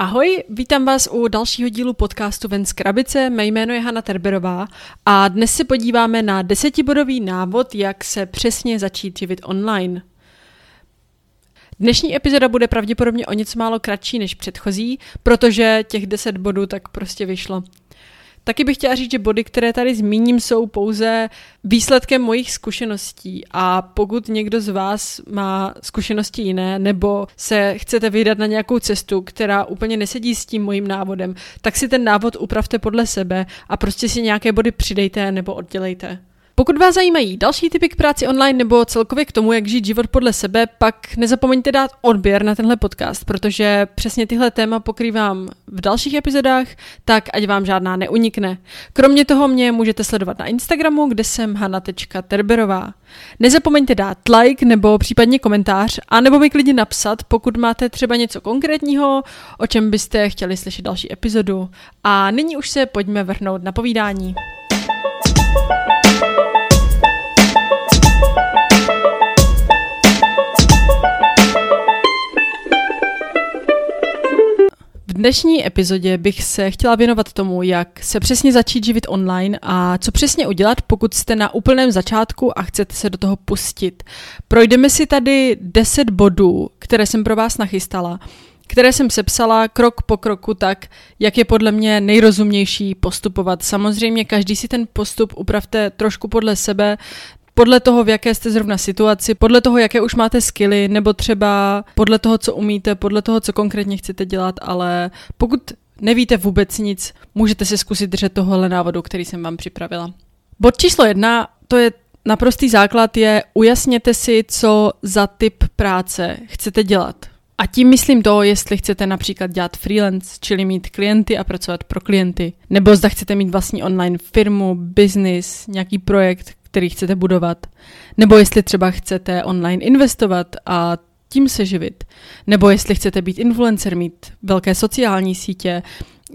Ahoj, vítám vás u dalšího dílu podcastu Ven z Krabice, mé jméno je Hana Terberová a dnes se podíváme na 10bodový návod, jak se přesně začít živit online. Dnešní epizoda bude pravděpodobně o něco málo kratší než předchozí, protože těch 10 bodů tak prostě vyšlo. Taky bych chtěla říct, že body, které tady zmíním, jsou pouze výsledkem mojich zkušeností a pokud někdo z vás má zkušenosti jiné nebo se chcete vydat na nějakou cestu, která úplně nesedí s tím mojím návodem, tak si ten návod upravte podle sebe a prostě si nějaké body přidejte nebo oddělejte. Pokud vás zajímají další tipy k práci online nebo celkově k tomu, jak žít život podle sebe, pak nezapomeňte dát odběr na tenhle podcast, protože přesně tyhle téma pokrývám v dalších epizodách, tak ať vám žádná neunikne. Kromě toho mě můžete sledovat na Instagramu, kde jsem hana.terberová. Nezapomeňte dát like nebo případně komentář, anebo mi klidně napsat, pokud máte třeba něco konkrétního, o čem byste chtěli slyšet další epizodu. A nyní už se pojďme vrhnout na povídání. V dnešní epizodě bych se chtěla věnovat tomu, jak se přesně začít živit online a co přesně udělat, pokud jste na úplném začátku a chcete se do toho pustit. Projdeme si tady 10 bodů, které jsem pro vás nachystala, které jsem sepsala krok po kroku tak, jak je podle mě nejrozumnější postupovat. Samozřejmě každý si ten postup upravte trošku podle sebe, podle toho, v jaké jste zrovna situaci, podle toho, jaké už máte skilly, nebo třeba podle toho, co umíte, podle toho, co konkrétně chcete dělat, ale pokud nevíte vůbec nic, můžete si zkusit držet tohohle návodu, který jsem vám připravila. Bod číslo 1, to je naprostý základ, je ujasněte si, co za typ práce chcete dělat. A tím myslím to, jestli chcete například dělat freelance, čili mít klienty a pracovat pro klienty, nebo zda chcete mít vlastní online firmu, business, nějaký projekt, který chcete budovat, nebo jestli třeba chcete online investovat a tím se živit, nebo jestli chcete být influencer, mít velké sociální sítě,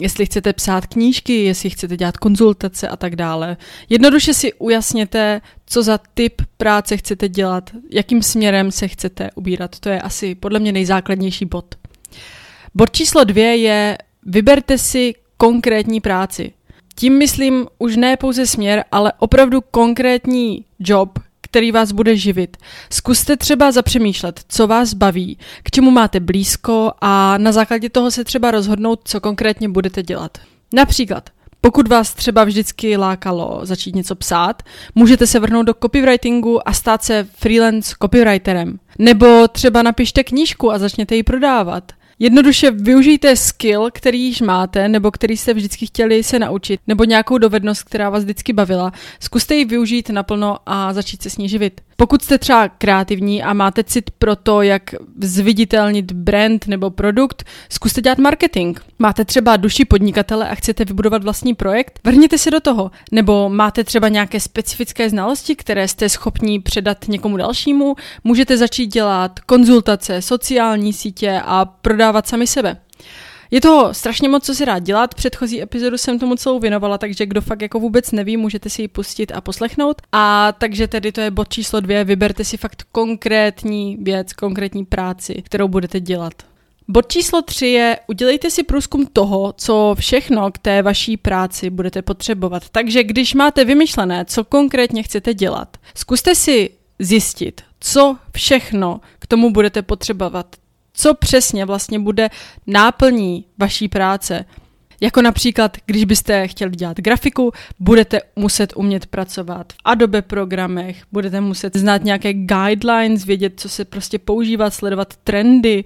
jestli chcete psát knížky, jestli chcete dělat konzultace a tak dále. Jednoduše si ujasněte, co za typ práce chcete dělat, jakým směrem se chcete ubírat. To je asi podle mě nejzákladnější bod. Bod číslo 2 je vyberte si konkrétní práci. Tím myslím už ne pouze směr, ale opravdu konkrétní job, který vás bude živit. Zkuste třeba zapřemýšlet, co vás baví, k čemu máte blízko a na základě toho se třeba rozhodnout, co konkrétně budete dělat. Například, pokud vás třeba vždycky lákalo začít něco psát, můžete se vrhnout do copywritingu a stát se freelance copywriterem. Nebo třeba napište knížku a začněte ji prodávat. Jednoduše využijte skill, který již máte, nebo který jste vždycky chtěli se naučit, nebo nějakou dovednost, která vás vždycky bavila. Zkuste ji využít naplno a začít se s ní živit. Pokud jste třeba kreativní a máte cit pro to, jak zviditelnit brand nebo produkt, zkuste dělat marketing. Máte třeba duši podnikatele a chcete vybudovat vlastní projekt? Vrhněte se do toho. Nebo máte třeba nějaké specifické znalosti, které jste schopni předat někomu dalšímu? Můžete začít dělat konzultace, sociální sítě a prodávat sami sebe. Je toho strašně moc, co se dá dělat, předchozí epizodu jsem tomu celou věnovala, takže kdo fakt jako vůbec neví, můžete si ji pustit a poslechnout. A takže tedy to je bod číslo 2, vyberte si fakt konkrétní věc, konkrétní práci, kterou budete dělat. Bod číslo 3 je udělejte si průzkum toho, co všechno k té vaší práci budete potřebovat. Takže když máte vymyšlené, co konkrétně chcete dělat, zkuste si zjistit, co všechno k tomu budete potřebovat. Co přesně vlastně bude náplní vaší práce. Jako například, když byste chtěli dělat grafiku, budete muset umět pracovat v Adobe programech, budete muset znát nějaké guidelines, vědět, co se prostě používá, sledovat trendy,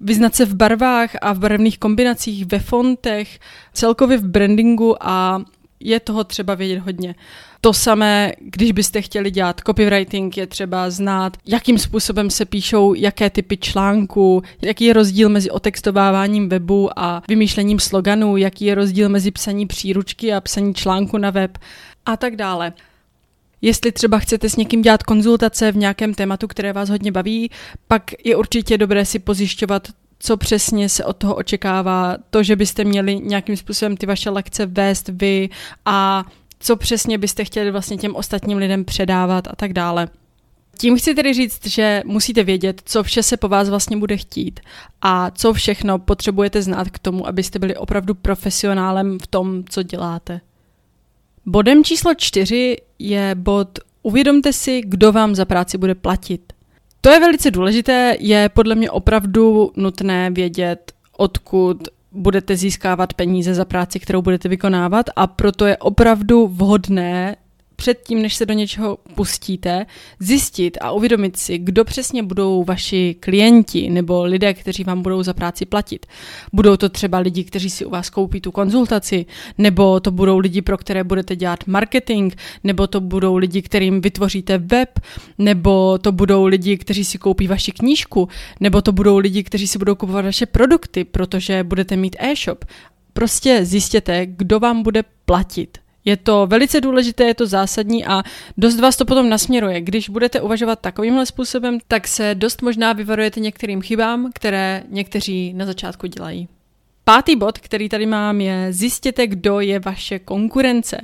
vyznat se v barvách a v barevných kombinacích, ve fontech, celkově v brandingu a je toho třeba vědět hodně. To samé, když byste chtěli dělat copywriting, je třeba znát, jakým způsobem se píšou, jaké typy článků, jaký je rozdíl mezi otextováváním webu a vymýšlením sloganů, jaký je rozdíl mezi psaní příručky a psaní článku na web a tak dále. Jestli třeba chcete s někým dělat konzultace v nějakém tématu, které vás hodně baví, pak je určitě dobré si pozjišťovat, co přesně se od toho očekává, to, že byste měli nějakým způsobem ty vaše lekce vést vy a co přesně byste chtěli vlastně těm ostatním lidem předávat a tak dále. Tím chci tedy říct, že musíte vědět, co vše se po vás vlastně bude chtít a co všechno potřebujete znát k tomu, abyste byli opravdu profesionálem v tom, co děláte. Bodem číslo 4 je bod uvědomte si, kdo vám za práci bude platit. To je velice důležité, je podle mě opravdu nutné vědět, odkud budete získávat peníze za práci, kterou budete vykonávat, a proto je opravdu vhodné předtím, než se do něčeho pustíte, zjistit a uvědomit si, kdo přesně budou vaši klienti nebo lidé, kteří vám budou za práci platit. Budou to třeba lidi, kteří si u vás koupí tu konzultaci, nebo to budou lidi, pro které budete dělat marketing, nebo to budou lidi, kterým vytvoříte web, nebo to budou lidi, kteří si koupí vaši knížku, nebo to budou lidi, kteří si budou kupovat vaše produkty, protože budete mít e-shop. Prostě zjistěte, kdo vám bude platit. Je to velice důležité, je to zásadní a dost vás to potom nasměruje. Když budete uvažovat takovýmhle způsobem, tak se dost možná vyvarujete některým chybám, které někteří na začátku dělají. Pátý bod, který tady mám, je zjistěte, kdo je vaše konkurence.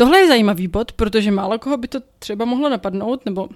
Tohle je zajímavý bod, protože málo koho by to třeba mohlo napadnout, nebo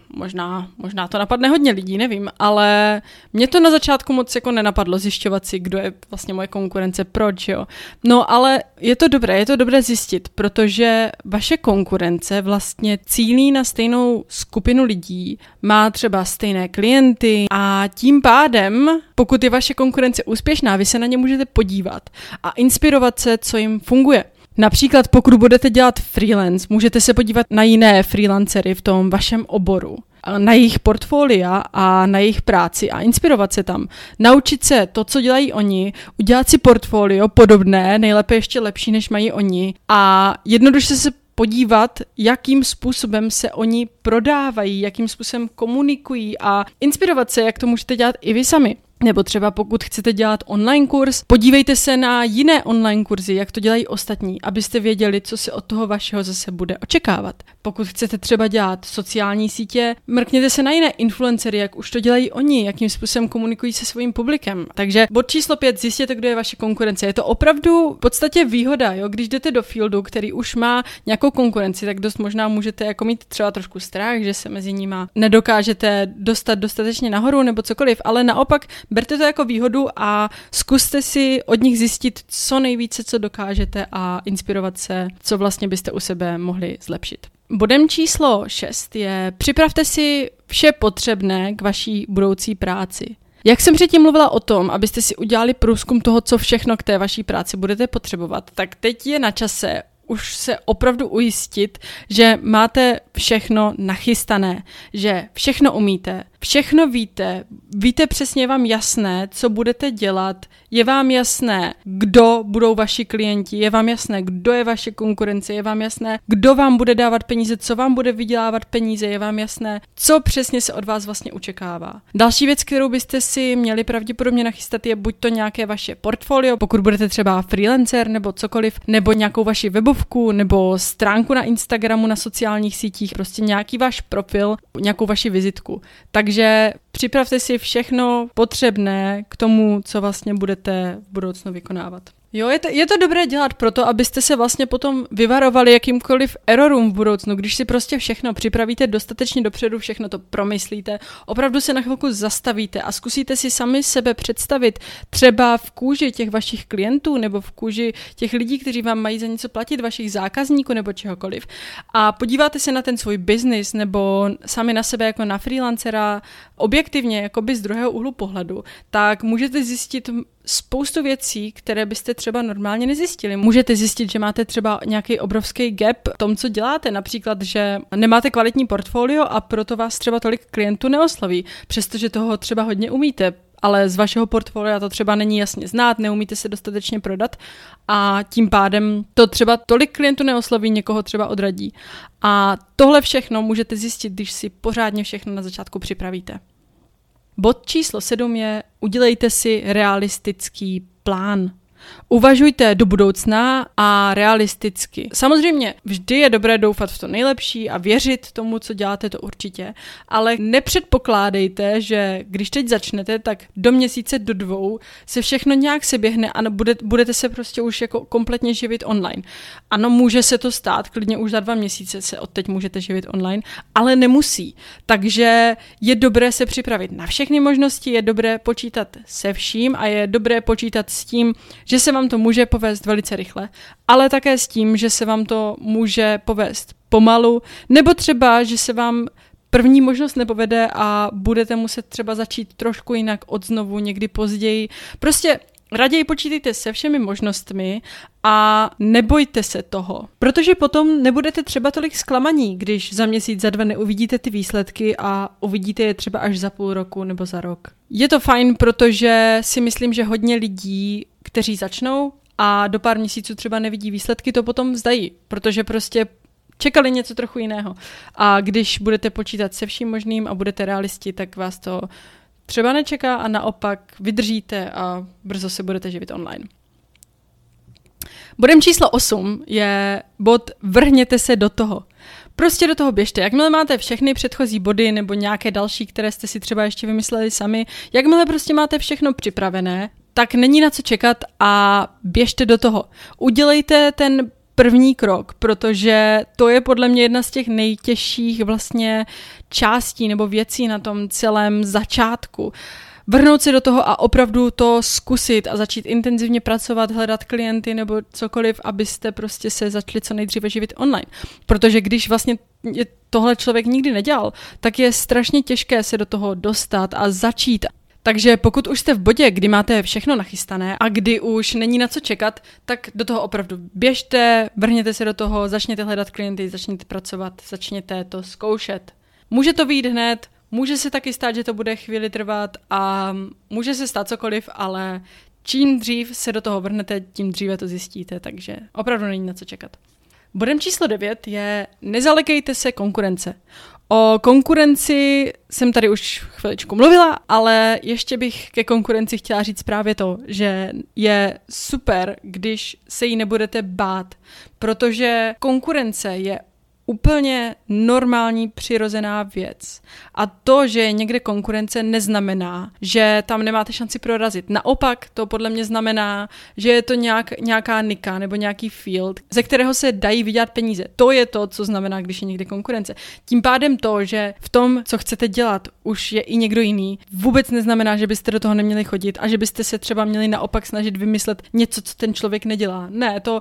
možná to napadne hodně lidí, nevím, ale mě to na začátku moc jako nenapadlo zjišťovat si, kdo je vlastně moje konkurence, proč, jo. No ale je to dobré zjistit, protože vaše konkurence vlastně cílí na stejnou skupinu lidí, má třeba stejné klienty a tím pádem, pokud je vaše konkurence úspěšná, vy se na ně můžete podívat a inspirovat se, co jim funguje. Například pokud budete dělat freelance, můžete se podívat na jiné freelancery v tom vašem oboru, na jejich portfolia a na jejich práci a inspirovat se tam. Naučit se to, co dělají oni, udělat si portfolio podobné, nejlépe ještě lepší, než mají oni, a jednoduše se podívat, jakým způsobem se oni prodávají, jakým způsobem komunikují a inspirovat se, jak to můžete dělat i vy sami. Nebo třeba pokud chcete dělat online kurz, podívejte se na jiné online kurzy, jak to dělají ostatní, abyste věděli, co se od toho vašeho zase bude očekávat. Pokud chcete třeba dělat sociální sítě, mrkněte se na jiné influencery, jak už to dělají oni, jakým způsobem komunikují se svým publikem. Takže bod číslo 5, zjistěte, kdo je vaše konkurence. Je to opravdu v podstatě výhoda, jo? Když jdete do fieldu, který už má nějakou konkurenci, tak dost možná můžete jako mít třeba trošku strach, že se mezi nima nedokážete dostat dostatečně nahoru nebo cokoliv, ale naopak berte to jako výhodu a zkuste si od nich zjistit co nejvíce, co dokážete, a inspirovat se, co vlastně byste u sebe mohli zlepšit. Bodem číslo 6 je připravte si vše potřebné k vaší budoucí práci. Jak jsem předtím mluvila o tom, abyste si udělali průzkum toho, co všechno k té vaší práci budete potřebovat, tak teď je na čase už se opravdu ujistit, že máte všechno nachystané, že všechno umíte, všechno víte, víte přesně, je vám jasné, co budete dělat, je vám jasné, kdo budou vaši klienti, je vám jasné, kdo je vaše konkurence, je vám jasné, kdo vám bude dávat peníze, co vám bude vydělávat peníze, je vám jasné, co přesně se od vás vlastně očekává. Další věc, kterou byste si měli pravděpodobně nachystat, je buď to nějaké vaše portfolio, pokud budete třeba freelancer nebo cokoliv, nebo nějakou vaši webovku, nebo stránku na Instagramu, na sociálních sítích, prostě nějaký váš profil, nějakou vaši vizitku. Takže připravte si všechno potřebné k tomu, co vlastně budete v budoucnu vykonávat. Jo, je to dobré dělat proto, abyste se vlastně potom vyvarovali jakýmkoliv erorům v budoucnu, když si prostě všechno připravíte dostatečně dopředu, všechno to promyslíte, opravdu se na chvilku zastavíte a zkusíte si sami sebe představit třeba v kůži těch vašich klientů nebo v kůži těch lidí, kteří vám mají za něco platit, vašich zákazníků nebo čehokoliv, a podíváte se na ten svůj biznis nebo sami na sebe jako na freelancera objektivně, jakoby z druhého úhlu pohledu, tak můžete zjistit spoustu věcí, které byste třeba normálně nezjistili. Můžete zjistit, že máte třeba nějaký obrovský gap v tom, co děláte, například, že nemáte kvalitní portfolio a proto vás třeba tolik klientů neosloví, přestože toho třeba hodně umíte, ale z vašeho portfolia to třeba není jasně znát, neumíte se dostatečně prodat a tím pádem to třeba tolik klientů neosloví, někoho třeba odradí. A tohle všechno můžete zjistit, když si pořádně všechno na začátku připravíte. Bod číslo 7 je udělejte si realistický plán. Uvažujte do budoucna a realisticky. Samozřejmě vždy je dobré doufat v to nejlepší a věřit tomu, co děláte, to určitě, ale nepředpokládejte, že když teď začnete, tak do měsíce, do dvou se všechno nějak seběhne a budete se prostě už jako kompletně živit online. Ano, může se to stát, klidně už za 2 měsíce se od teď můžete živit online, ale nemusí. Takže je dobré se připravit na všechny možnosti, je dobré počítat se vším a je dobré počítat s tím, že se vám to může povést velice rychle, ale také s tím, že se vám to může povést pomalu, nebo třeba, že se vám první možnost nepovede a budete muset třeba začít trošku jinak odznovu, někdy později. Prostě raději počítejte se všemi možnostmi a nebojte se toho, protože potom nebudete třeba tolik zklamaní, když za měsíc, za 2 neuvidíte ty výsledky a uvidíte je třeba až za půl roku nebo za rok. Je to fajn, protože si myslím, že hodně lidí, kteří začnou a do pár měsíců třeba nevidí výsledky, to potom vzdají, protože prostě čekali něco trochu jiného. A když budete počítat se vším možným a budete realisti, tak vás to třeba nečeká a naopak vydržíte a brzo se budete živit online. Bodem číslo 8 je bod vrhněte se do toho. Prostě do toho běžte. Jakmile máte všechny předchozí body nebo nějaké další, které jste si třeba ještě vymysleli sami, jakmile prostě máte všechno připravené, tak není na co čekat a běžte do toho. Udělejte ten první krok, protože to je podle mě jedna z těch nejtěžších vlastně částí nebo věcí na tom celém začátku. Vrhnout se do toho a opravdu to zkusit a začít intenzivně pracovat, hledat klienty nebo cokoliv, abyste prostě se začali co nejdříve živit online. Protože když vlastně tohle člověk nikdy nedělal, tak je strašně těžké se do toho dostat a začít. Takže pokud už jste v bodě, kdy máte všechno nachystané a kdy už není na co čekat, tak do toho opravdu běžte, vrhněte se do toho, začněte hledat klienty, začněte pracovat, začněte to zkoušet. Může to vyjít hned, může se taky stát, že to bude chvíli trvat a může se stát cokoliv, ale čím dřív se do toho vrhnete, tím dříve to zjistíte, takže opravdu není na co čekat. Bodem číslo 9 je nezalekejte se konkurence. O konkurenci jsem tady už chviličku mluvila, ale ještě bych ke konkurenci chtěla říct právě to, že je super, když se jí nebudete bát, protože konkurence je úplně normální, přirozená věc. A to, že je někde konkurence, neznamená, že tam nemáte šanci prorazit. Naopak to podle mě znamená, že je to nějaká nika nebo nějaký field, ze kterého se dají vydělat peníze. To je to, co znamená, když je někde konkurence. Tím pádem to, že v tom, co chcete dělat, už je i někdo jiný, vůbec neznamená, že byste do toho neměli chodit a že byste se třeba měli naopak snažit vymyslet něco, co ten člověk nedělá. Ne, to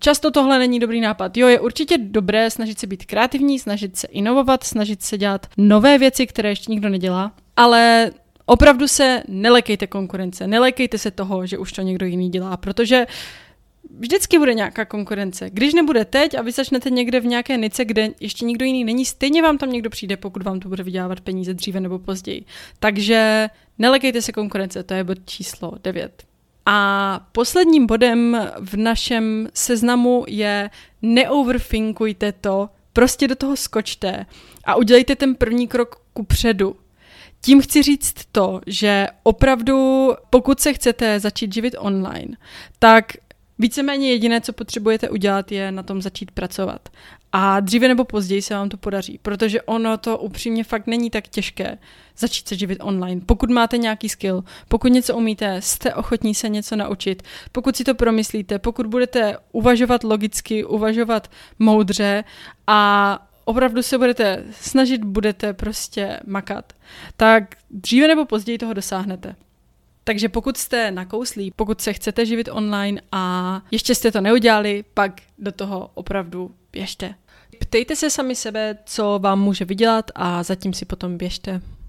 často tohle není dobrý nápad. Jo, je určitě dobré snažit se být kreativní, snažit se inovovat, snažit se dělat nové věci, které ještě nikdo nedělá, ale opravdu se nelekejte konkurence, nelekejte se toho, že už to někdo jiný dělá, protože vždycky bude nějaká konkurence. Když nebude teď a vy začnete někde v nějaké nice, kde ještě nikdo jiný není, stejně vám tam někdo přijde, pokud vám to bude vydělávat peníze dříve nebo později. Takže nelekejte se konkurence, to je bod číslo 9. A posledním bodem v našem seznamu je neoverthinkujte to, prostě do toho skočte a udělejte ten první krok kupředu. Tím chci říct to, že opravdu pokud se chcete začít živit online, tak víceméně jediné, co potřebujete udělat, je na tom začít pracovat. A dříve nebo později se vám to podaří, protože ono to upřímně fakt není tak těžké začít se živit online. Pokud máte nějaký skill, pokud něco umíte, jste ochotní se něco naučit, pokud si to promyslíte, pokud budete uvažovat logicky, uvažovat moudře a opravdu se budete snažit, budete prostě makat, tak dříve nebo později toho dosáhnete. Takže pokud jste nakouslí, pokud se chcete živit online a ještě jste to neudělali, pak do toho opravdu běžte. Ptejte se sami sebe, co vám může vydělat a zatím si potom běžte.